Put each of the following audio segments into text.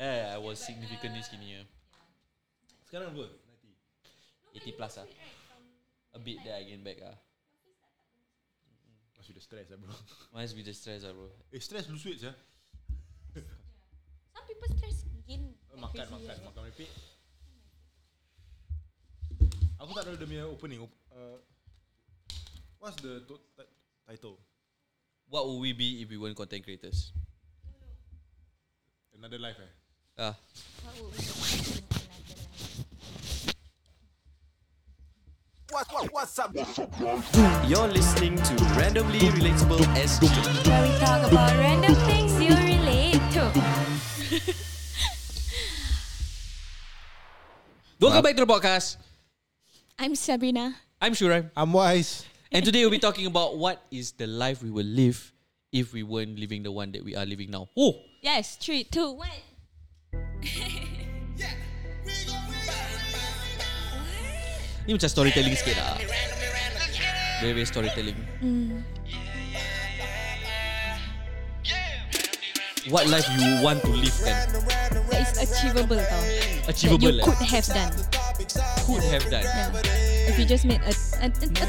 Yeah, I was significantly skinnier. Yeah. Sekarang berapa? 80 plus lah. A bit that I gain back lah. Must be the stress lah bro. Must be the stress lah bro. Eh, stress lose weight lah. Some people stress gain. Makan repeat. Aku tak tahu dia punya opening. What's the title? What would we be if we weren't content creators? Another life eh? Ah. What would we be? What's up? You're listening to Randomly Relatable SG, where we talk about random things you relate to. Welcome back to the podcast. I'm Sabina. I'm Shura. I'm Wise. And today we'll be talking about what is the life we will live if we weren't living the one that we are living now. Oh! Yes, 3, 2, 1. Yeah! Ni macam storytelling sikit lah. Very storytelling. What life you want to live then? That is achievable tau. Achievable that you could have done. Could have done. Yeah. If you just made a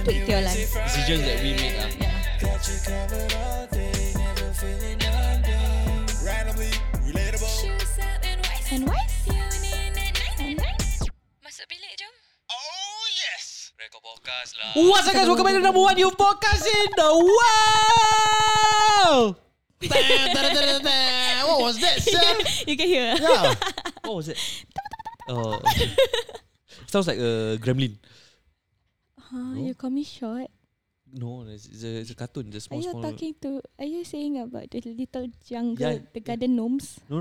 tweak to your life. Decisions that we made lah. Yeah. And why? What's up guys, welcome back to number one youth podcast in the world. What was that, sir? You can hear. Yeah. What was it? Oh, okay. Sounds like a gremlin. Huh, no? You call me short? No, it's a cartoon. It's a small, are you saying about the little jungle, the garden gnomes? No.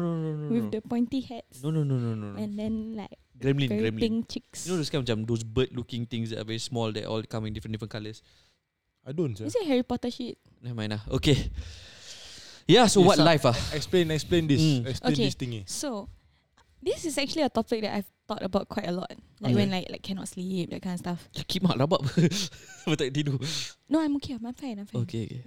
With the pointy heads? No. And then like, Gremlin. Pink chicks. You know those kind of those bird-looking things that are very small, that all come in different colours. I don't. Is it Harry Potter shit? Never mind lah. Okay. Yeah. So yes, what life ah? Explain this. Explain this thingy. So this is actually a topic that I've thought about quite a lot. Like when like cannot sleep, that kind of stuff. Keep mak rabak. Betul tidur. No, I'm okay. I'm fine. Okay.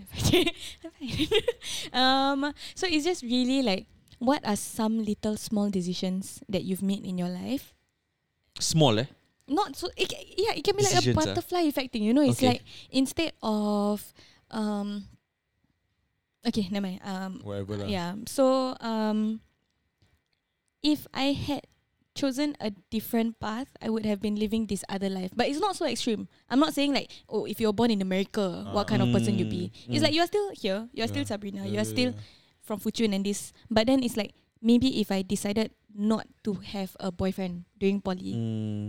I'm fine. So it's just really like, what are some little small decisions that you've made in your life? Small, eh? Not so. It can be like decisions, a butterfly effect thing. You know, it's like instead of okay, never mind. Whatever lah. Yeah. So if I had chosen a different path, I would have been living this other life. But it's not so extreme. I'm not saying like, oh, if you're born in America, what kind of person you be? It's like you are still here. You are still Sabrina. You are still from Fuchun and this. But then it's like, maybe if I decided not to have a boyfriend during poly,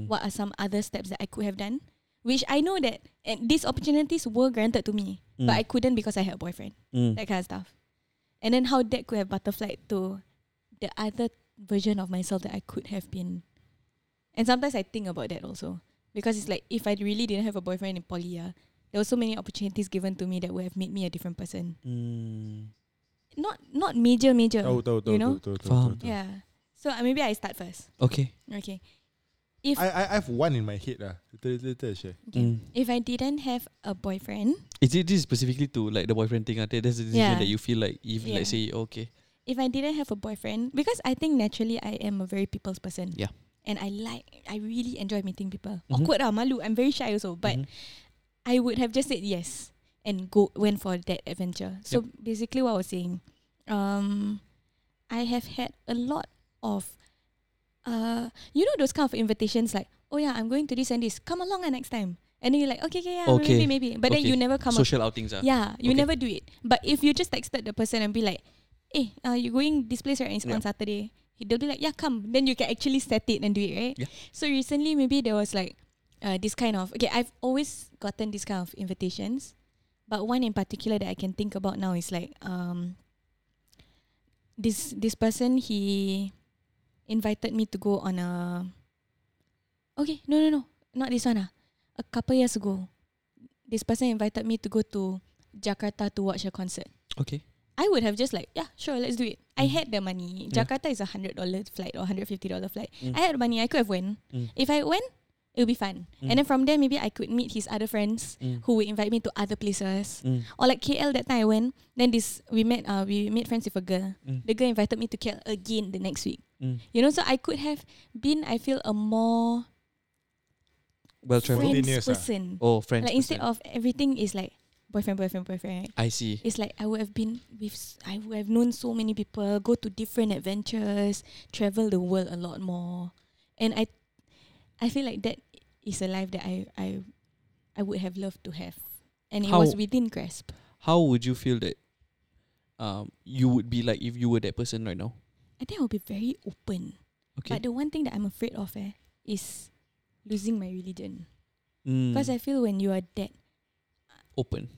what are some other steps that I could have done? Which I know that these opportunities were granted to me, but I couldn't because I had a boyfriend. That kind of stuff. And then how that could have butterflied to the other version of myself that I could have been. And sometimes I think about that also. Because it's like, if I really didn't have a boyfriend in poly, there were so many opportunities given to me that would have made me a different person. Not major. You know? Yeah. So maybe I start first. Okay. If I have one in my head later share. If I didn't have a boyfriend, is it this specifically to like the boyfriend thing? That's the decision that you feel like, if like say okay, if I didn't have a boyfriend, because I think naturally I am a very people's person. Yeah. And I really enjoy meeting people. Awkward malu. I'm very shy also, but I would have just said yes. And went for that adventure. So basically what I was saying, I have had a lot of, you know those kind of invitations like, oh yeah, I'm going to this and this, come along next time. And then you're like, okay. maybe. But then you never come. Social outings. Yeah, you never do it. But if you just texted the person and be like, hey, you're going this place right on Saturday, they'll be like, yeah, come. Then you can actually set it and do it, right? Yeah. So recently maybe there was like this kind of, I've always gotten this kind of invitations. But one in particular that I can think about now is like this person, he invited me to go on a not this one a couple years ago. This person invited me to go to Jakarta to watch a concert. Okay. I would have just like, yeah, sure, let's do it. I had the money. Jakarta is $100 flight or $150 flight. I had money. I could have went. If I went, it'll be fun. And then from there, maybe I could meet his other friends who would invite me to other places. Or like KL, that time I went, then we made friends with a girl. The girl invited me to KL again the next week. You know, so I could have been, I feel, a more well-traveled person. Oh, friends. Like instead of everything is like boyfriend. Right? I see. It's like I would have been with, I would have known so many people, go to different adventures, travel the world a lot more, and I feel like that is a life that I would have loved to have, and it was within grasp. How would you feel that you would be like if you were that person right now? I think I would be very open. Okay. But the one thing that I'm afraid of is losing my religion. Because I feel when you are that open,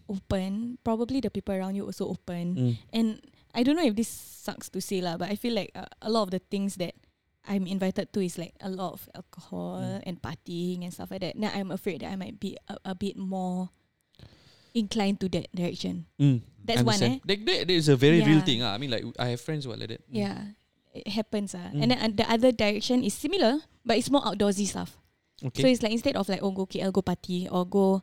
probably the people around you also open. And I don't know if this sucks to say lah, but I feel like a lot of the things that I'm invited to is like a lot of alcohol and partying and stuff like that. Now I'm afraid that I might be a bit more inclined to that direction. That's one. That is a very real thing. I mean, like I have friends who are like that. Yeah, it happens. And then the other direction is similar, but it's more outdoorsy stuff. Okay. So it's like instead of like go KL, go party or go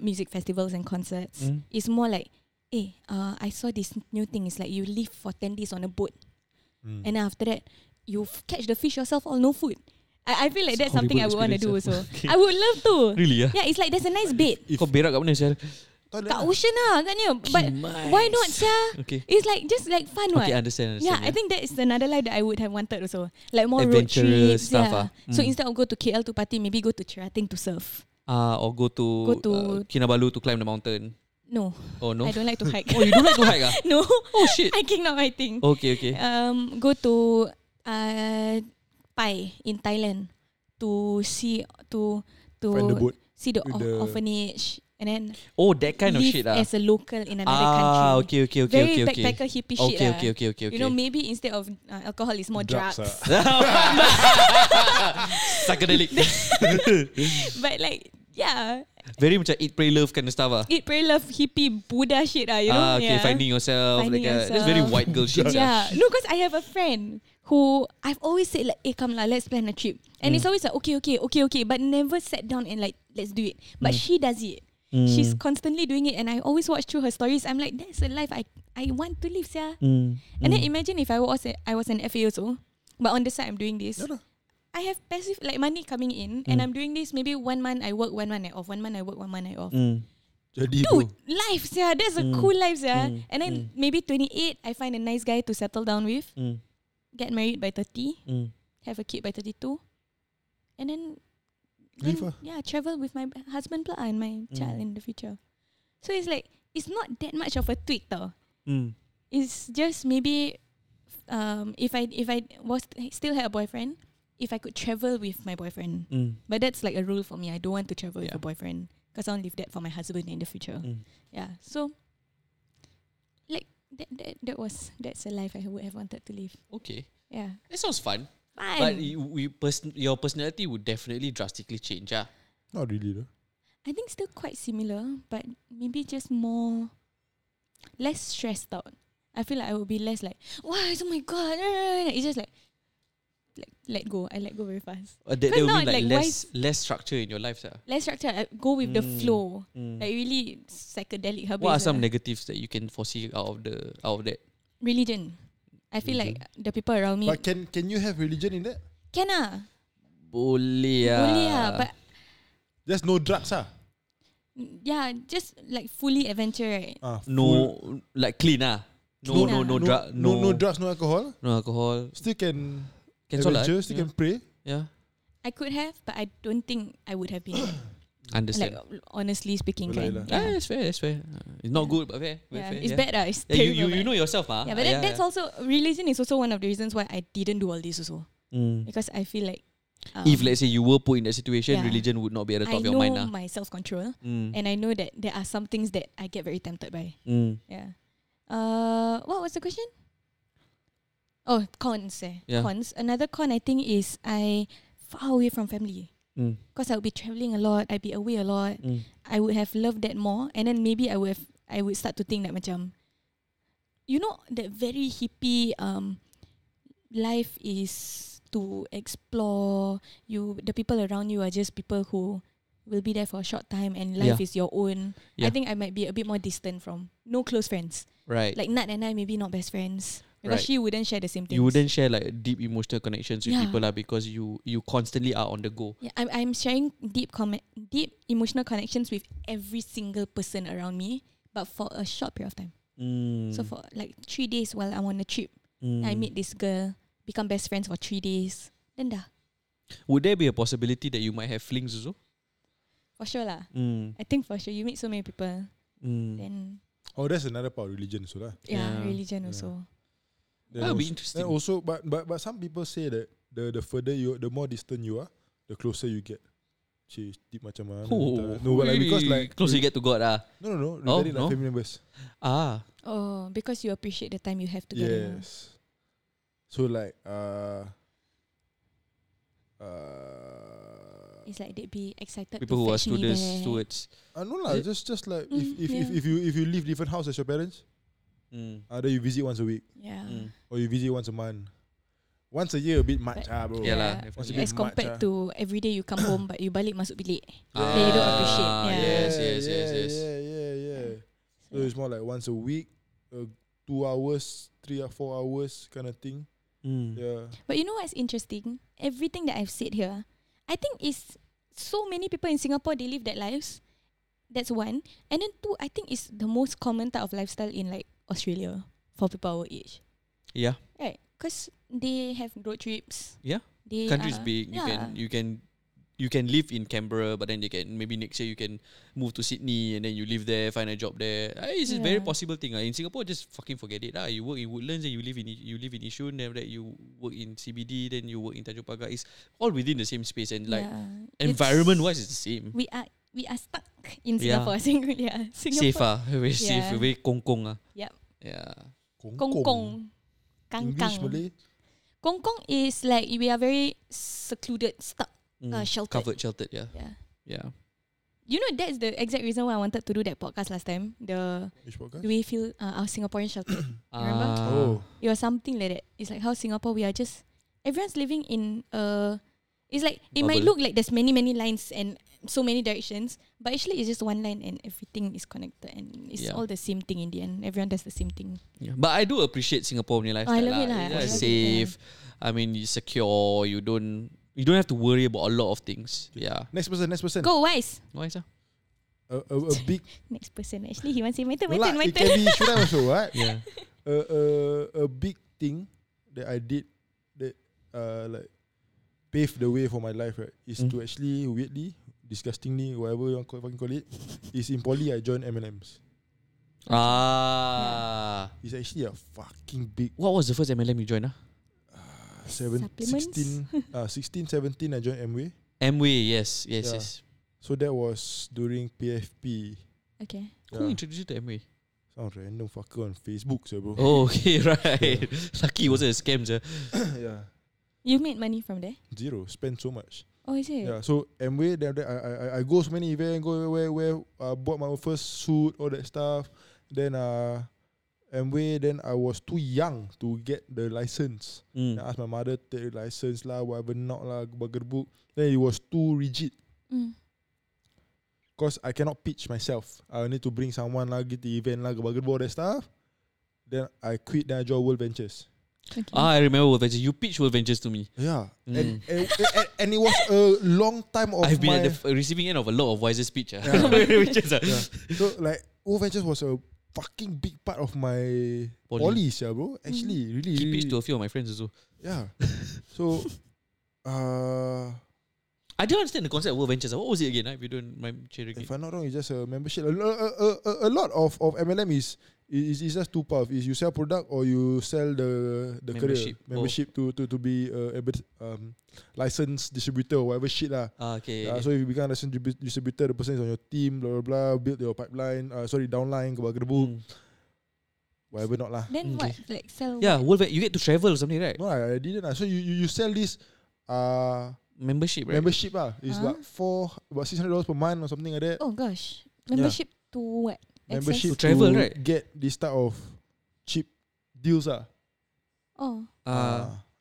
music festivals and concerts, it's more like, hey, I saw this new thing. It's like you live for 10 days on a boat, and after that you catch the fish yourself, all no food. I feel like that's something I would want to do also. Okay. I would love to. Really? Yeah, it's like there's a nice bed. Kau berak kat mana sia? Kat ocean lah katnya. But why not sia? Okay. It's like just like fun one. Okay, understand. Yeah, I think that is another life that I would have wanted also. Like more road trips. Stuff. So instead of go to KL to party, maybe go to Cherating to surf. Or go to Kinabalu to climb the mountain. No. Oh no. I don't like to hike. Oh, you don't like to hike? No. Oh shit. Hiking not my thing. Okay. Go to Pai in Thailand to see the orphanage and then that kind of shit as a local in another country. Okay. Very backpacker hippie shit. Okay. You know, maybe instead of alcohol, it's more drugs. Psychedelic. But like very much like eat, pray, love kind of stuff. Eat, pray, love, hippie, Buddha shit. You know. Okay, finding yourself. That's very white girl shit. No, because I have a friend who I've always said like, hey, come lah, let's plan a trip. And it's always like, okay. But never sat down and like, let's do it. But she does it. She's constantly doing it. And I always watch through her stories. I'm like, that's a life I want to live. And then imagine if I was an FA also. But on the side, I'm doing this. No. I have passive like money coming in. And I'm doing this. Maybe 1 month I work, 1 month I off. 1 month I work, 1 month I off. Dude, life. That's a cool life. And then maybe 28, I find a nice guy to settle down with. Get married by 30, have a kid by 32, and then travel with my husband and my child in the future. So it's like it's not that much of a tweak, though. It's just maybe if I was still had a boyfriend, if I could travel with my boyfriend, but that's like a rule for me. I don't want to travel with a boyfriend because I want to leave that for my husband in the future. So like. That's a life I would have wanted to live. Okay. Yeah. That sounds fun. But your personality would definitely drastically change, Not really, though. I think still quite similar, but maybe just more, less stressed out. I feel like I would be less like, wow, oh my god, it's just like let go. I let go very fast. There will be like less structure in your life, sir. Less structure. I go with the flow. Like really psychedelic. What are some negatives that you can foresee out of that? Religion. I feel like the people around me. But can you have religion in that? Can Boleh, but there's no drugs, Yeah, just like fully adventure, right? No, like clean, No drugs, no alcohol. Still can. Can adventure, still can pray. Yeah, I could have, but I don't think I would have been. Understand. Like, honestly speaking, That's fair. It's not good, but fair. It's bad. It's terrible. You know yourself, Yeah, but that's also religion is also one of the reasons why I didn't do all this also. Because I feel like if let's say you were put in that situation, religion would not be at the top of your mind. I know my self-control, and I know that there are some things that I get very tempted by. Yeah. What was the question? Oh, cons. Cons. Another con I think is I far away from family. Because I would be travelling a lot. I'd be away a lot. I would have loved that more. And then maybe I would start to think that macam, you know, that very hippie life is to explore. The people around you are just people who will be there for a short time and life is your own. I think I might be a bit more distant from no close friends. Right. Like Nat and I maybe not best friends. Because she wouldn't share the same things. You wouldn't share like deep emotional connections with people because you constantly are on the go. Yeah, I'm sharing deep emotional connections with every single person around me, but for a short period of time. Mm. So for like 3 days while I'm on a trip, I meet this girl, become best friends for 3 days. Then dah. Would there be a possibility that you might have flings also? For sure lah. Mm. I think for sure. You meet so many people. Mm. Then. Oh, that's another part of religion also lah. Yeah, religion also. That would be interesting. Also, but some people say that the further you, the more distant you are, the closer you get. Deep macam mana? No, but like because like closer you get to God lah. No. Regarding like family members. Ah. Oh, because you appreciate the time you have together. Yes. So like it's like they'd be excited. People who are stewards. I know lah. Just like if you live different house as your parents, either you visit once a week, or you visit once a month, once a year a bit much, bro. Yeah lah. As compared to every day you come home but you balik masuk bilik, then you don't appreciate. Yes. Yeah. So it's more like once a week, 2 hours, 3 or 4 hours kind of thing. Yeah. But you know what's interesting? Everything that I've said here, I think is so many people in Singapore, they live that lives. That's one. And then two, I think is the most common type of lifestyle in like Australia for people our age. Yeah. Right. Because they have road trips. Yeah. They country's big. You can live in Canberra, but then you can maybe next year you can move to Sydney and then you live there, find a job there. It's a very possible thing. In Singapore, just fucking forget it. You work in Woodlands and you live in Yishun, then that you work in CBD, then you work in Tanjong Pagar. It's all within the same space and like environment wise, it's the same. We are stuck in Singapore. Yeah, Singapore. Safe very safe, very kongkong Yep. Yeah. Kongkong. English Malay. Kongkong is like we are very secluded, stuck. Sheltered, yeah. You know, that's the exact reason why I wanted to do that podcast last time. Which podcast? Do we feel our Singaporean sheltered? Remember? Oh. It was something like that. It's like how Singapore, we are just everyone's living in it's like it might look like there's many lines and so many directions, but actually it's just one line and everything is connected and it's all the same thing in the end. Everyone does the same thing. Yeah. But I do appreciate Singapore in your lifestyle. I love it lah. It's safe. I mean, you're secure. You don't have to worry about a lot of things. Yeah. Next person. Go, Wise. Wise. A big... Next person. Actually, he wants to say, my turn. It can be Shura also, right? Yeah. A big thing that I did that like paved the way for my life, right, is to actually, weirdly, disgustingly, whatever you fucking call it, is in poly, I joined MLMs. Yeah. It's actually a fucking big... What was the first MLM you joined? 16, 17 I joined Amway. Yes. So that was during PFP. Okay. Yeah. Who introduced you to Amway? Some random fucker on Facebook, sir, bro. Oh, okay, right. Yeah. Lucky it wasn't a scam, sir. Yeah. You made money from there? Zero. Spent so much. Oh, is it? Yeah. So Amway, I go so many events, go where I bought my first suit, all that stuff. Then Amway, then I was too young to get the license. I asked my mother to take the license lah, whatever not lah, burger book. Then it was too rigid. Because I cannot pitch myself. I need to bring someone lah, get the event lah, burger book, all that stuff. Then I quit, then I joined World Ventures. Okay. I remember World Ventures. You pitched World Ventures to me. Yeah. And it was a long time of I've been at the receiving end of a lot of Wise's pitch. So like World Ventures was a fucking big part of my poly, yeah, bro. Actually, really, keep really it to a few of my friends also. Yeah. So, I don't understand the concept of World Ventures. What was it again? If you don't mind sharing it. If I'm not wrong, it's just a membership. A lot of MLM is just two paths. Is you sell product or you sell the membership career membership to be licensed distributor or whatever shit lah. Okay. So if you become a licensed distributor, the person is on your team, blah blah blah, build your pipeline. Downline, whatever not lah. Then what? Like sell? Yeah, what? You get to travel or something, right? No, I didn't. So you sell this membership, right? Membership It's like about $600 per month or something like that. Oh gosh, membership to what? Membership to travel, right? Get this type of cheap deals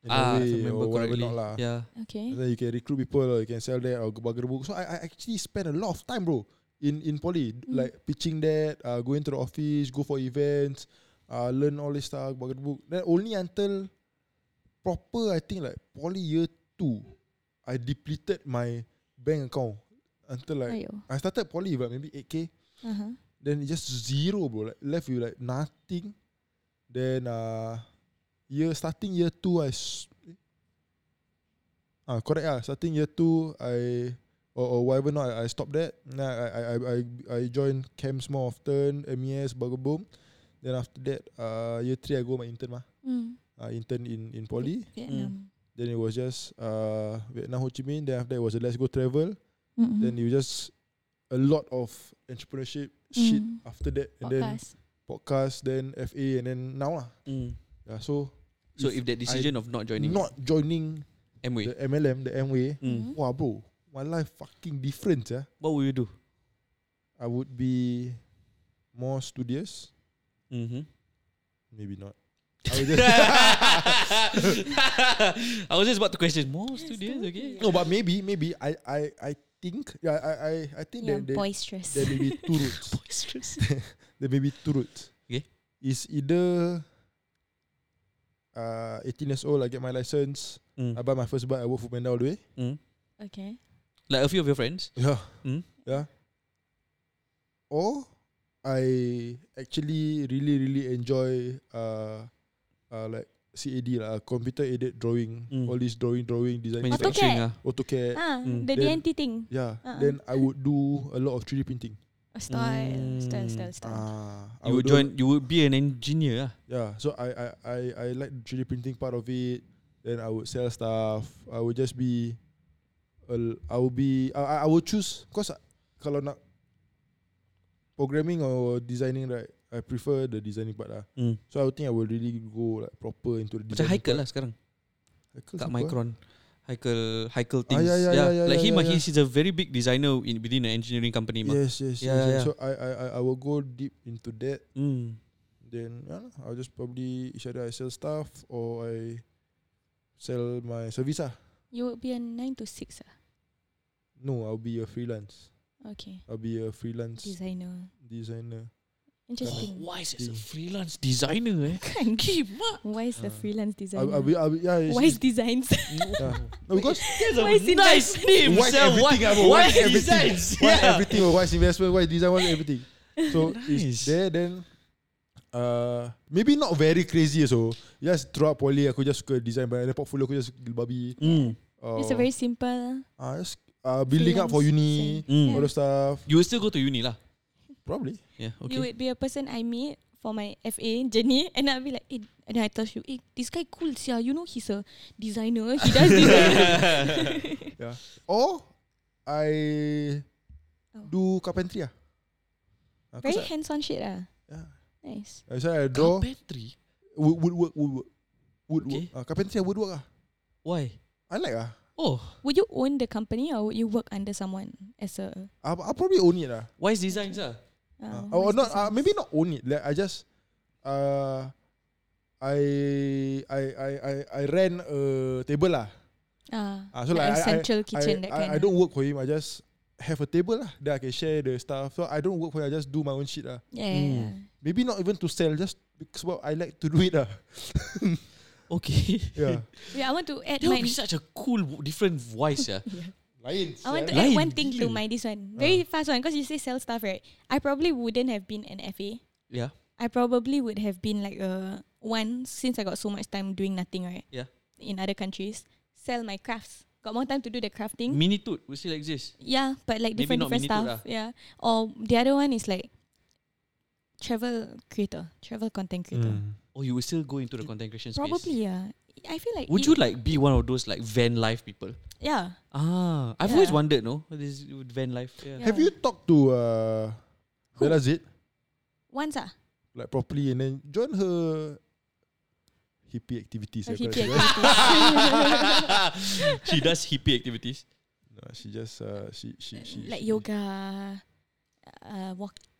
remember correctly. Okay. And then you can recruit people or you can sell that or burger book. So I actually spent a lot of time, bro, in poly, like pitching that, going to the office, go for events, learn all this stuff, buat book. Then only until proper, I think like probably year 2, I depleted my bank account until like I started probably like maybe 8k. Then it just zero, bro. Like left with like nothing. Then starting year 2, starting year 2, I or whatever not, I stopped that. I joined camps more often, MES, Bagaboom. Then after that, year 3 I go my intern intern in poly. Vietnam. Then it was just Vietnam, Ho Chi Minh. Then after that it was let's go travel. Then you just a lot of entrepreneurship shit after that, and then podcast, then FA, and then now lah. Yeah, so if that decision of not joining Amway, the MLM, the Amway, wow, bro, my life fucking different, yeah. What would you do? I would be more studious. Maybe not. I was just about to question more studious, okay? No, but maybe I think I think that there may be two routes. Boisterous. There may be two routes. Okay. It's either 18 years old, I get my license, I buy my first bike, I work for Panda all the way. Okay. Like a few of your friends. Yeah. Yeah. Or I actually really enjoy like CAD lah, computer aided drawing, all this drawing design, manufacturing, AutoCAD, the DNT thing. Yeah. Then I would do a lot of 3D printing. Style. You would be an engineer. Yeah. So I like the 3D printing part of it. Then I would sell stuff. I would just be. I would choose, because kalau nak programming or designing, right, I prefer the designing part lah. So I would think I will really go like proper into the design. Macam Heikel lah sekarang. Kat Micron. Heikel things. Like him, he's a very big designer within an engineering company. Yes. So I will go deep into that. Then I'll just probably either I sell stuff or I sell my service lah. You would be a 9 to 6 lah. No, I'll be a freelance. Okay. I'll be a freelance designer. Interesting. Wise is a freelance designer, eh? Wise the freelance designer. Wise designs. Because Wise nice name. Wise designs. Wise everything. Wise investment. Wise design. Wise everything. So it's there. Then maybe not very crazy. So just throughout poly, aku just suka design. But portfolio aku just babi. It's a very simple. Building up for uni, all the stuff. You will still go to uni lah. Probably. Yeah. Okay. You would be a person I meet for my FA journey, and I'll be like, hey, and I tell you, hey, this guy cool, sia. You know, he's a designer. He does design. Yeah. Or I do carpentry. Very hands-on shit lah. Yeah. Nice. So I draw carpentry. Woodwork. Carpentry woodwork lah. Why? I like lah. Oh, would you own the company or would you work under someone as a? I'll probably own it lah. Wise designs lah. Or not? Maybe not own it. Like I just, I rent a table lah. So like central kitchen. I don't work for him. I just have a table lah. Then I can share the stuff. So I don't work for him. I just do my own shit lah. Yeah. Maybe not even to sell. Just because what I like to do it lah. Okay. Yeah. I want to add. That would be such a cool, different voice, yeah. Lions. I want to add one thing to my this one. Very fast one, because you say sell stuff, right? I probably wouldn't have been an FA. Yeah. I probably would have been like a one, since I got so much time doing nothing, right? Yeah. In other countries, sell my crafts. Got more time to do the crafting. Minitude will still exist. Yeah, but like maybe different stuff. Yeah. Or the other one is like travel content creator. Or you will still go into the content creation space? Probably, yeah. I feel like... Would you like be one of those like van life people? Yeah. I've always wondered, no? This van life. Yeah. Yeah. Have you talked to... who? Bella Zid? Once like properly, and then join her... hippie activities. She does hippie activities? No, she just... she like she yoga,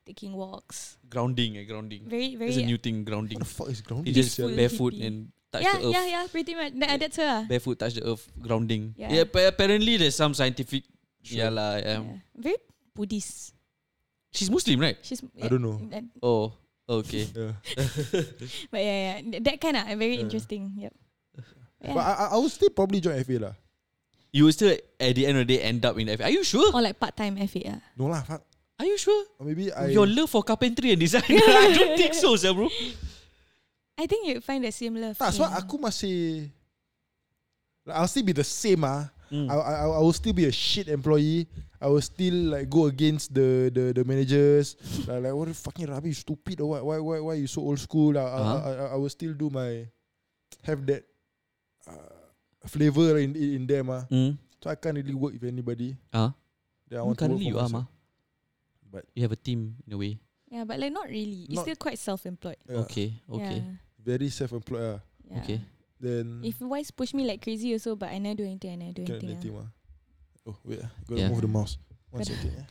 taking walks. Grounding. Very. It's a new thing, grounding. What the fuck is grounding? It's just barefoot and touch the earth. Yeah, pretty much. That's her. Barefoot, touch the earth, grounding. Yeah, but apparently there's some scientific... Sure. Very Buddhist. She's Muslim, right? I don't know. Okay. But yeah, yeah, that kind of very interesting. Yep. Yeah. But I would still probably join FA lah. You will still at the end of the day end up in FA. Are you sure? Or like part time FA? Yeah. No lah. Are you sure? Or maybe I your love for carpentry and design. I don't think so, sir, bro. I think you find the same love. That's why aku masih. I'll still be the same I will still be a shit employee. I will still like go against the managers. Like what the fucking rubbish, stupid or what? Why you so old school? I will still do my have that flavor in them So I can't really work with anybody. Yeah, I want to work for myself. But you have a team in a way. Yeah, but like not really. You're still quite self-employed. Yeah. Okay. Yeah. Very self-employed. Yeah. Okay. Then if Wise push me like crazy also, but I never do anything. Oh wait, gotta move the mouse. One second.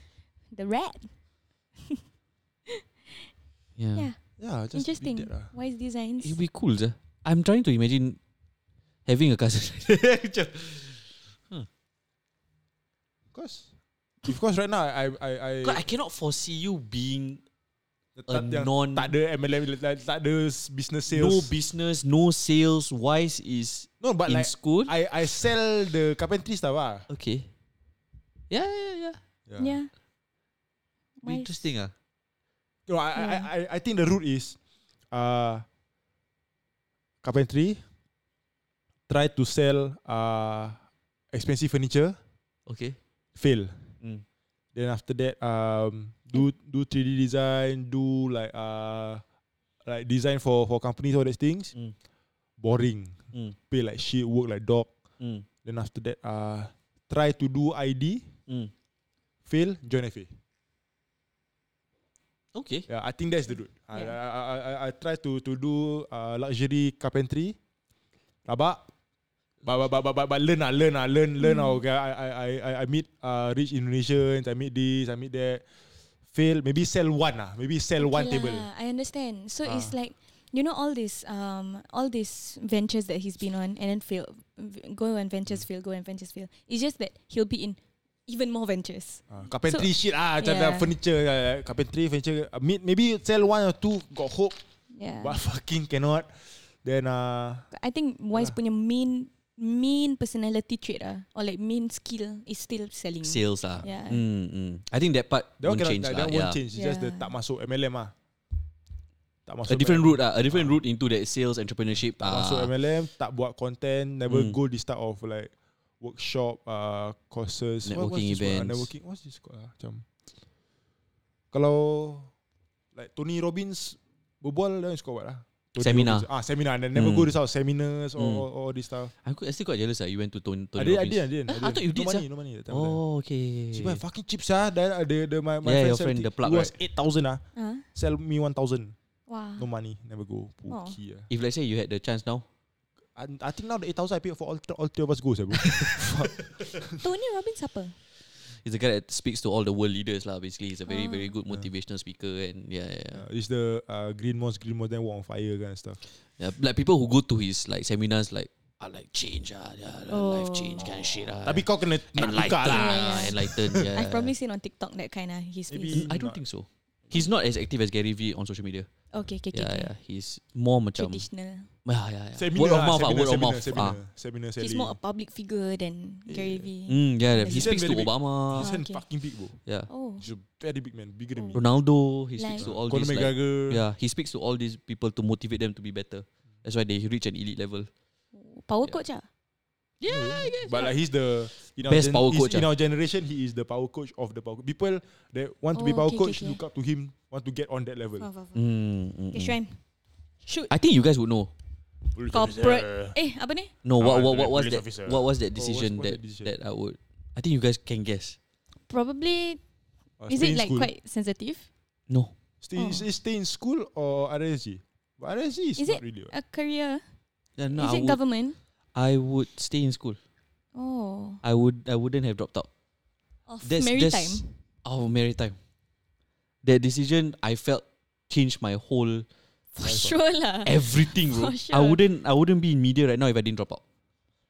The rat. Yeah. Just interesting. Wise designs. It'd be cool, sir. I'm trying to imagine having a cousin. Of course. Right now, I cannot foresee you being. Tak ada MLM, tak ada business sales. No business, no sales. Wise is no, but in like school. I sell the carpentry stuff lah. Okay. Yeah. Interesting ah. No, I think the route is carpentry. Try to sell expensive furniture. Okay. Fail. Then after that do 3D design, do like design for companies, all those things. Boring. Pay like shit, work like dog. Then after that try to do ID. Fail, join FA. Okay. Yeah, I think that's the route. Yeah. I try to do luxury carpentry. But learn. Okay, I meet rich Indonesians. I meet this. I meet that. Fail. Maybe sell one. Maybe sell one table. I understand. So it's like you know all these ventures that he's been on and then fail, go and ventures fail. It's just that he'll be in even more ventures. Carpentry so, shit furniture carpentry venture. Maybe sell one or two. Got hope. Yeah. But fucking cannot. Then I think Wise punya main personality trait or like main skill is still selling. Sales I think that part that won't change. That won't change. It's just the tak masuk MLM Tak masuk a different MLM. Route a different route into that sales entrepreneurship. Tak masuk MLM, tak buat content, never go this type of like workshop, courses, networking events. Networking. What's this called? Macam kalau like Tony Robbins berbual dia suka buat seminar. Seminar. And I never go to this seminars or this stuff. I still got jealous that you went to Tony Robbins. I didn't. I thought you did. No money. That time okay. She went fucking cheap, sah. My friend the plug was 8,000 Sell me 1,000. Wow. No money. Never go. Pookie, If let's say you had the chance now, I think now the 8,000 I paid for all three of us goes, bro. Tony Robbins apa? He's the guy that speaks to all the world leaders lah. Basically, he's a very, very good motivational speaker, and he's the Green Moss, then walk on fire kind of stuff. Yeah, like people who go to his like seminars, like are like change life change kind of shit Tapi kau kena enlighten enlighten. Yeah. I've probably seen on TikTok that kind of his face. I don't think so. He's not as active as Gary Vee on social media. Okay. Yeah. He's more macam traditional. Yeah. Word of mouth. He's more a public figure than Gary Vee. He speaks to Obama. He's fucking big, bro. Yeah. He's a very big man, bigger than me. Ronaldo. He speaks to all Conor McGregor. He speaks to all these people to motivate them to be better. That's why they reach an elite level. Power coach I guess. But like he's the best power coach. In our generation, he is the power coach of the power. People that want to be power coach look up to him. Want to get on that level. Shoot. I think you guys would know. Corporate. Apa ni? No, what was that? Officer. What was that decision that I would? I think you guys can guess. Probably. Is it like quite sensitive? No. Stay in school or RSG? But RSG is not really. Is it a career? No, is it government? I would stay in school. I wouldn't have dropped out. Maritime. That decision I felt changed my whole everything, bro. Sure. I wouldn't be in media right now if I didn't drop out.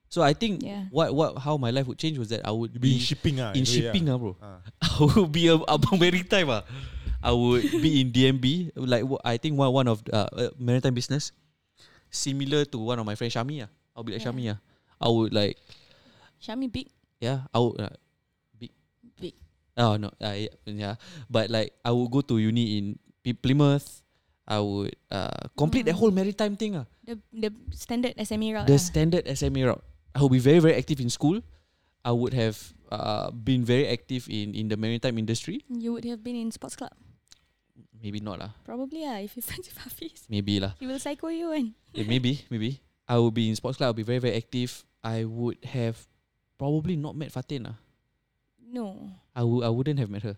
So I think how my life would change was that I would be in shipping, bro. I would be a maritime. I would be in DMB, like I think one of maritime business, similar to one of my friends, Shami. I'll be like Shami. I would like Shami big. Yeah, I would big. Big. Oh no, but like I would go to uni in Plymouth. I would complete that whole maritime thing. The standard SME route. The standard SME route. I would be very, very active in school. I would have been very active in the maritime industry. You would have been in sports club. Maybe not lah. Probably if you friends with Hafiz. Maybe lah. He will psycho you and. Yeah, maybe. I would be in sports club. I would be very, very active. I would have probably not met Fatin lah. No. I wouldn't have met her.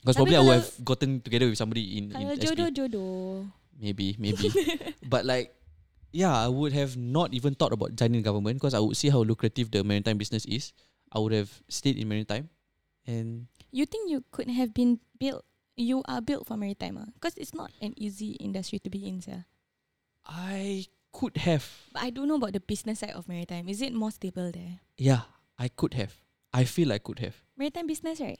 Because probably I would have gotten together with somebody in SP. Jodoh. Maybe. But like, yeah, I would have not even thought about joining government because I would see how lucrative the maritime business is. I would have stayed in maritime. And you think you could have been built, you are built for maritime because it's not an easy industry to be in, sir. I could have. But I don't know about the business side of maritime. Is it more stable there? Yeah, I could have. I feel I could have. Maritime business, right?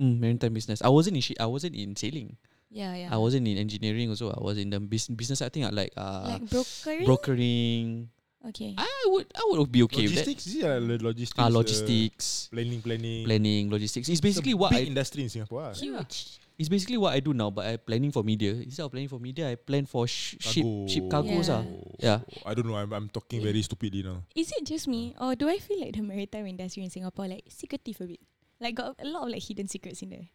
Maritime business. I wasn't in sailing. Yeah. I wasn't in engineering also. I was in the business. I think I like brokering. Okay. I would be okay logistics, with that. Logistics. Logistics. Planning. Logistics. It's basically what big industry in Singapore. Huge. It's basically what I do now, but I planning for media. Instead of planning for media, I plan for ship cargoes. Yeah. I don't know. I'm talking very stupidly now. Is it just me, or do I feel like the maritime industry in Singapore like secretive a bit? Like got a lot of like hidden secrets in there.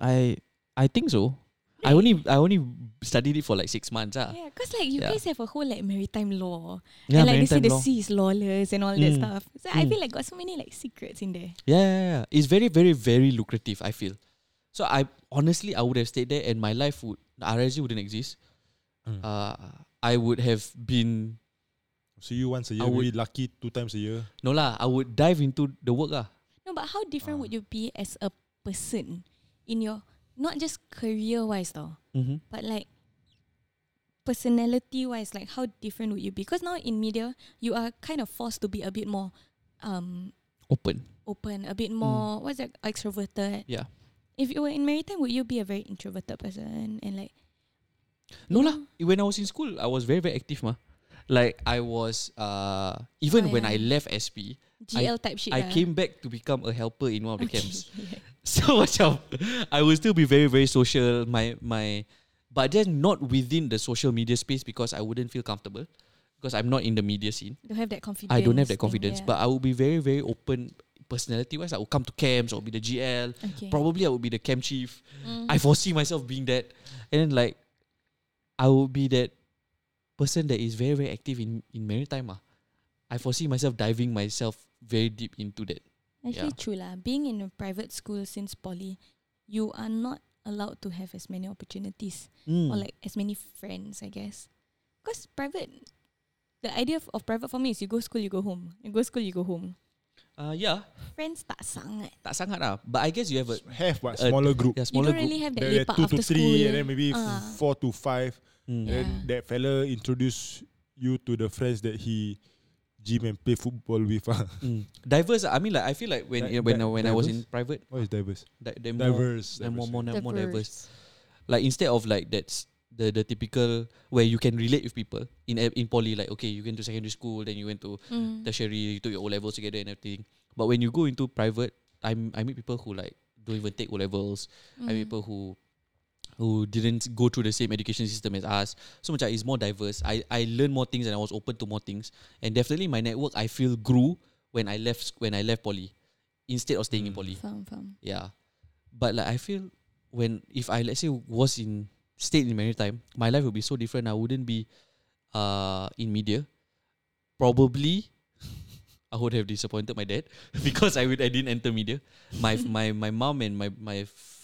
I think so. Really? I only studied it for like 6 months. Yeah, because like you guys have a whole like maritime law. Yeah, and like they say the sea is lawless and all that stuff. So I feel like got so many like secrets in there. Yeah. It's very, very, very lucrative, I feel. So I would have stayed there and my life RSG wouldn't exist. I would have been. So you once a year, really lucky 2 times a year? No lah, I would dive into the work lah. No, but how different would you be as a person in your, not just career-wise though, but like personality-wise, like how different would you be? Because now in media, you are kind of forced to be a bit more open, a bit more, what's that, extroverted. Yeah. If you were in maritime, would you be a very introverted person and like? No lah. When I was in school, I was very, very active ma. Like I was, even when I left SP, GL type shit. I came back to become a helper in one of the camps. So watch out. I will still be very, very social. But then not within the social media space because I wouldn't feel comfortable because I'm not in the media scene. Don't have that confidence. I don't have that confidence, but I will be very, very open personality-wise. I will come to camps. I'll be the GL. Okay. Probably I will be the camp chief. I foresee myself being that, and then like I will be that person that is very, very active in maritime. I foresee myself diving myself very deep into that. Actually true lah. Being in a private school since poly, you are not allowed to have as many opportunities or like as many friends, I guess. Because private, the idea of private for me is you go school, you go home. You go school, you go home. Friends tak sangat. Tak sangat lah. But I guess you have but smaller group. Yeah, smaller you don't really have that lepak after school. 2 to 3 and then maybe 4 to 5. And that fella introduced you to the friends that he gym and play football with. Diverse. I mean, like I feel like when I was in private, what is diverse? They're more diverse. Like instead of like that's the typical where you can relate with people in poly. Like okay, you went to secondary school, then you went to tertiary, you took your O levels together and everything. But when you go into private, I meet people who like don't even take O levels. I meet people who didn't go through the same education system as us. So much it's more diverse. I learned more things and I was open to more things. And definitely my network I feel grew when I left poly instead of staying in poly. Fun. Yeah. But like I feel if I let's say stayed in maritime, my life would be so different. I wouldn't be in media. Probably I would have disappointed my dad because I didn't enter media. My mom and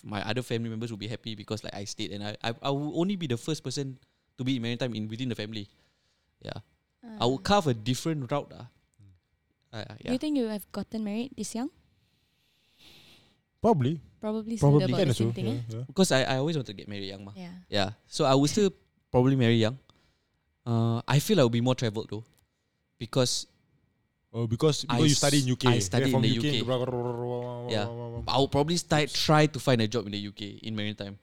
my other family members would be happy because like I stayed and I would only be the first person to be in maritime within the family. Yeah. I would carve a different route. Do you think you have gotten married this young? Probably. Still about the same thing. Yeah. Because I always want to get married young. Yeah. So I would still probably marry young. I feel I would be more travelled though. Because you study in UK. I study in the UK. I'll probably try to find a job in the UK in maritime.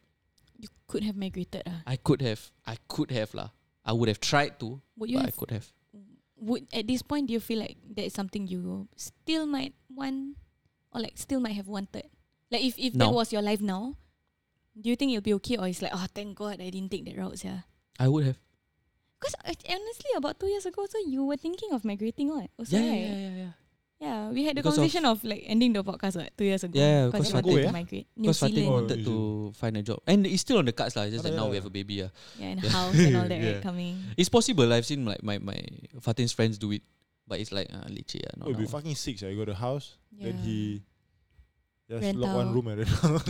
You could have migrated. I could have. I would have tried to. At this point, do you feel like that is something you still might want, or like still might have wanted? Like if that was your life now, do you think it'll be okay, or it's like, oh, thank God I didn't take that route, yeah? I would have. Because honestly, about 2 years ago, so you were thinking of migrating, right? Also, yeah. Yeah, we had the conversation of like ending the podcast 2 years ago. Yeah, because I wanted to migrate. Because Fatin wanted to find a job. And it's still on the cards lah. It's just that now we have a baby. Yeah, and house and all that coming. It's possible. I've seen like my Fatin's friends do it. But it's like, leceh lah. It'll be fucking sick. You got a house, then he just lock one room and rent out.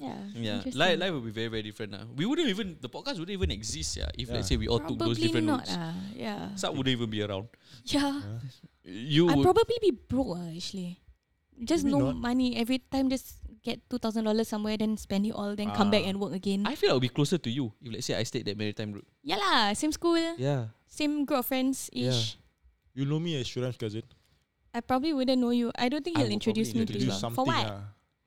Yeah. Life would be very, very different. The podcast wouldn't even exist if let's say we all probably took those different routes. Some wouldn't even be around. I'd probably be broke actually. Just maybe no money. Every time just get $2,000 somewhere, then spend it all, then come back and work again. I feel I would be closer to you if let's say I stayed that maritime route. Yeah lah, same school. Yeah. Same group of friends-ish. You know me as Shura's cousin. I probably wouldn't know you. I don't think he'll introduce me to you. For what?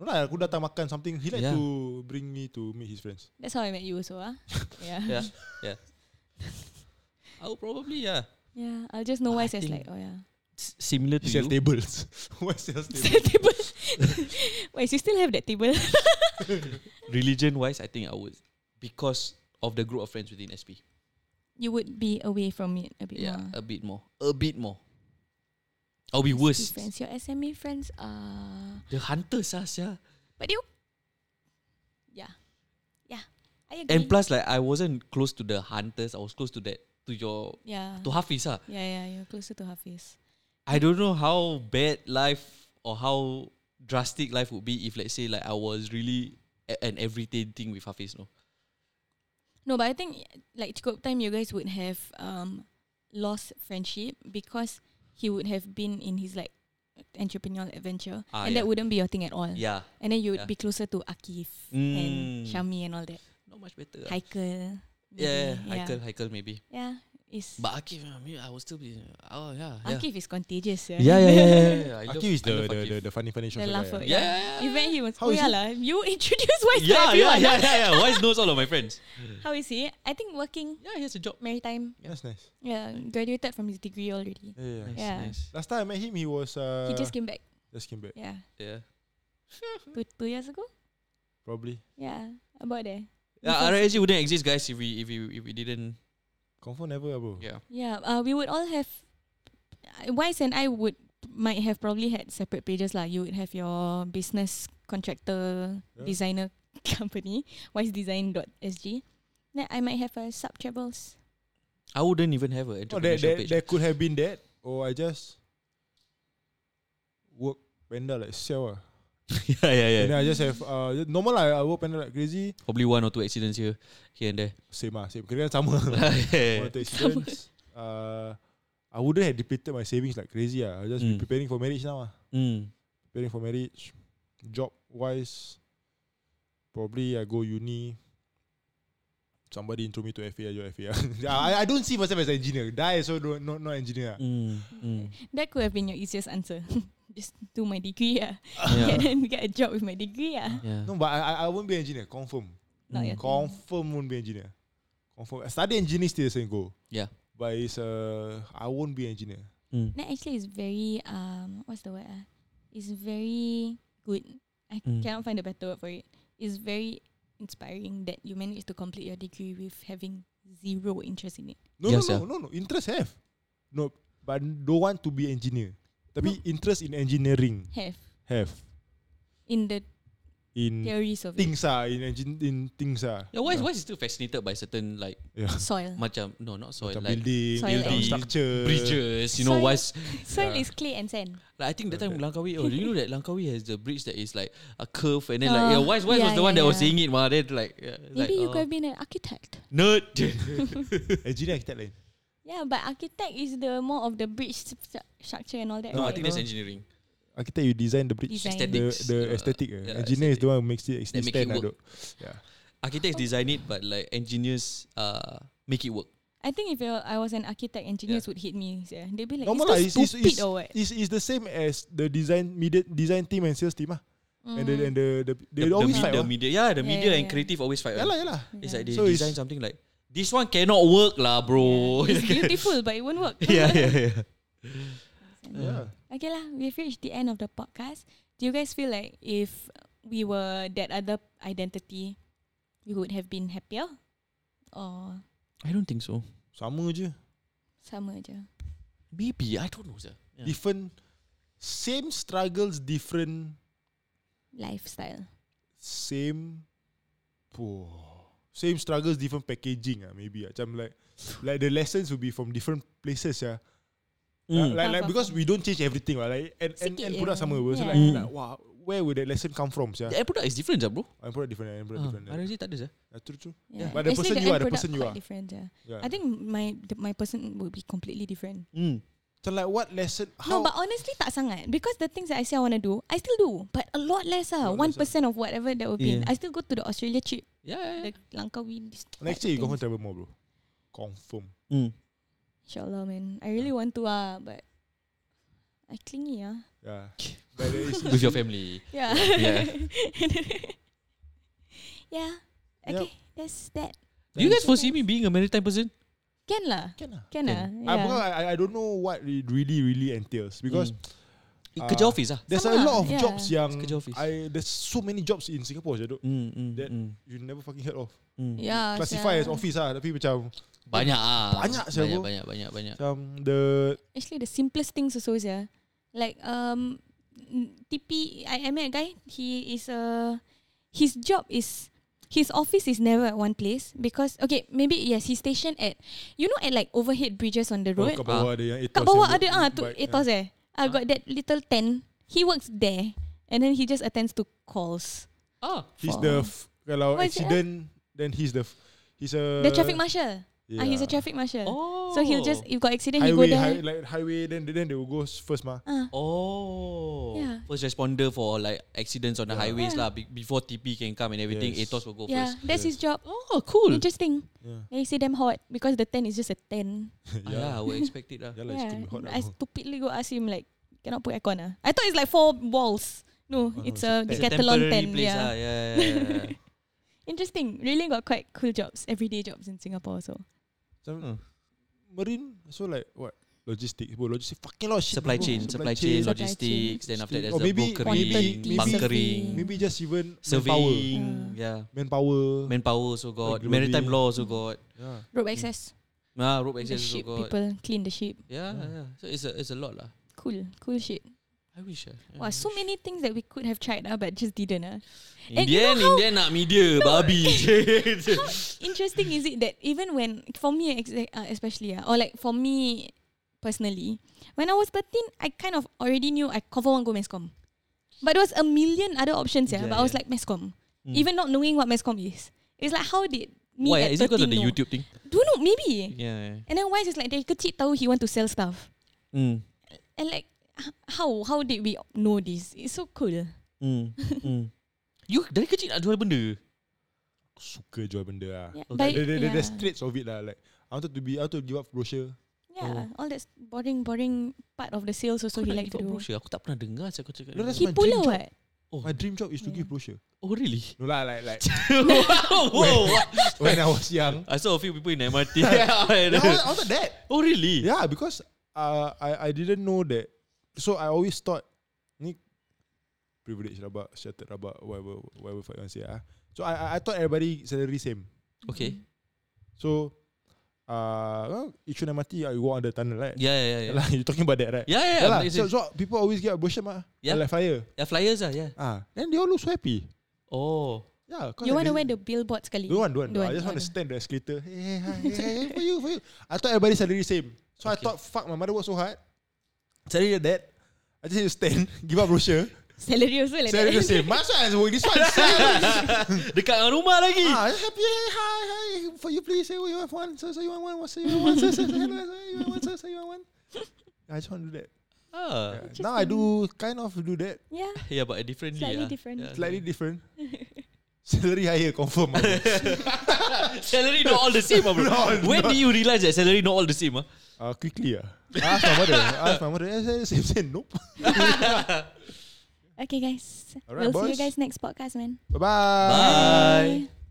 No lah, aku datang makan something. He like to bring me to meet his friends. That's how I met you also, Yeah. I'll probably, Yeah, I'll just know Wise as like, similar to you. Tables. Wise sales tables. Wise, you still have that table? Religion-wise, I think I would. Because of the group of friends within SP. You would be away from it a bit more. Yeah, a bit more. I'll be worse. Friends. Your SME friends are the hunters, But you, I agree. And plus, like, I wasn't close to the hunters. I was close to to Hafiz, you're closer to Hafiz. I don't know how bad life or how drastic life would be if, let's say, like, I was really an everyday thing with Hafiz, no. No, but I think like cukup time you guys would have lost friendship because he would have been in his like entrepreneurial adventure and that wouldn't be your thing at all. Yeah. And then you would be closer to Akif and Shami and all that. Not much better. Heikel. Heikel maybe. Yeah. But Akif, I will still be... Akif is contagious. Akif is the funny show. The laugher. Even he was... you introduce Wise to everyone. Wise knows all of my friends. How is he? I think working... Yeah, he has a job. Maritime. Yeah. That's nice. Yeah, graduated from his degree already. Nice. Last time I met him, he was... he just came back. Yeah. 2 years ago? Probably. Yeah, about there. RISG wouldn't exist, guys, if we didn't... Confirm never, bro. Yeah. We would all have. Wise and I might have probably had separate pages lah. You would have your business contractor designer company, wisedesign.sg. Then I might have a sub travels. I wouldn't even have an entrepreneurship page. There could have been that, or I just work panda like sell. And then I just have normal lah. I work pendant like crazy. Probably one or two accidents here and there. Same. Kira sama. One or two accidents. I wouldn't have depleted my savings like crazy . I just be preparing for marriage now Preparing for marriage. Job wise, probably I go uni. Somebody intro me to FA. Your FA. I don't see myself as an engineer. Die so not engineer. That could have been your easiest answer. Just do my degree, and then get a job with my degree, No, but I won't be an engineer. Confirm. Confirm won't be engineer. Confirm. I study engineering still saying go. Yeah. But it's I won't be an engineer. That actually is very what's the word? It's very good. I cannot find a better word for it. It's very inspiring that you managed to complete your degree with having zero interest in it. No. Interest have. No, but don't want to be engineer. Tapi interest in engineering have in theories of things in things Why is still fascinated by certain like soil macam not soil macam like building structure bridges you soil, know why's soil is clay and sand like I think that time Langkawi do you know that Langkawi has the bridge that is like a curve and then like why was the one that was saying it then like maybe you could have been an architect nerd engineer architect lain. Yeah, but architect is the more of the bridge structure and all that. No, right? I think that's engineering. Architect, you design the bridge. Aesthetics. The aesthetic. Engineer is the one who makes it actually stand out. Architects design it, but like engineers make it work. I think if I was an architect, engineers would hit me. Yeah. They'd be like, it's stupid or what? It's the same as the design team and sales team. And the media and creative always fight. Yeah. It's like they design something like, this one cannot work lah, bro. Yeah. It's beautiful, but it won't work. Okay lah, we've reached the end of the podcast. Do you guys feel like if we were that other identity, we would have been happier? Or I don't think so. Sama je. Maybe, I don't know. Yeah. Different, same struggles, different lifestyle. Same struggles, different packaging. Maybe like the lessons will be from different places. Yeah. Like because we don't change everything, right? Like and product sama. So like wow, where would that lesson come from? Yeah. The end product is different, bro. End product different. I don't see that is. True. Yeah. But the person you are, different. Yeah. I think my person would be completely different. So like what lesson? No, but honestly, tak sangat. Because the things that I say I want to do, I still do, but a lot less. 1% of whatever that would be. I still go to the Australia trip. Yeah. The Langkawi. Next year you confirm travel more, bro. Confirm. Inshallah, man. I really want to, but I clingy, Yeah. But with your family. Yeah. Okay, that's that. Do you guys foresee me being a maritime person? Can lah. I don't know what it really entails because kerja office there's a lot of jobs yang there's so many jobs in Singapore that you never fucking heard of. Yeah, classify as office tapi macam Banyak. Actually the simplest things also is like TP. I met a guy. He is his job is, his office is never at one place because he's stationed at at like overhead bridges on the road. Kat bawah ada got that little tent. He works there and then he just attends to calls. He's the kalau accident then he's the traffic marshal. Yeah. He's a traffic marshal. So he'll just, if got accident, highway, he go there. Like highway, then they will go first, ma. First responder for like accidents on the highways, lah. Before TP can come and everything, ATOS will go first. Yeah, that's his job. Oh, cool. Interesting. Yeah. And you see them hot because the tent is just a tent. I would expect it, lah. I stupidly go ask him like, cannot put aircon, I thought it's like 4 walls. No, it's a decathlon tent. Yeah. Interesting. Really got quite cool jobs, everyday jobs in Singapore also. Marine, so like what? Logistics, fucking lot of shit. Supply chain, logistics. Then after that, there's bunkering. Maybe just even surveying. Manpower also got. Like maritime law also got. Rope access. Rope access also got. People clean the ship. Yeah. So it's a lot lah. Cool shit. I wish. Wow, so many things that we could have tried, but just didn't. In the end, nak media, babi. How interesting is it that even when, for me especially, or like for me personally, when I was 13, I kind of already knew I want to go Mescom. But there was a million other options, but I was like Mescom. Even not knowing what Mescom is. It's like, how did me at 13 know? Is it because of the YouTube thing? Don't know, maybe. Yeah. And then Wise is like, they kecil tahu he want to sell stuff. And like, How did we know this? It's so cool. You dari kecil nak jual benda. Suka jual benda lah. Yeah. Okay. The traits of it lah. Like I wanted to give up brochure. Yeah, all that boring part of the sales also he like to do. Brochure, aku tak pernah dengar. No, that's my dream job. My dream job is to give brochure. Oh really? No lah, like. when I was young, I saw a few people in MRT. I was that. Oh really? Yeah, because I didn't know that. So I always thought ni privilege rabak, shattered rabak, whatever I want to say. So I thought everybody salary same. Okay. So Ichun MRT, you walk on the tunnel, right? Yeah. Like, you're talking about that, right? Yeah. So people always get a brochure, like flyer. Yeah, flyers then they all look so happy. Oh. Yeah, you want to wear the billboard sekali? Don't want. I just want to stand the escalator. Hey, for you. I thought everybody salary same. So I thought, fuck, my mother worked so hard. Salary like that, I just need to stand, give up brochure. Salary also like that. Salary the same. Masa as work this one. Dekat dengan rumah lagi. Happy. Hi. For you please. Say what you want one. So you want one. What say you want one. So you want one. I just want to do that. Now I do kind of do that. Yeah. Yeah, but differently. Slightly different. Salary higher, confirm. Salary not all the same, bro. When do you realize that salary not all the same? Quickly. Ask my mother. Same, same. Nope. Okay, guys. Right, we'll see you guys next podcast, man. Bye-bye. Bye.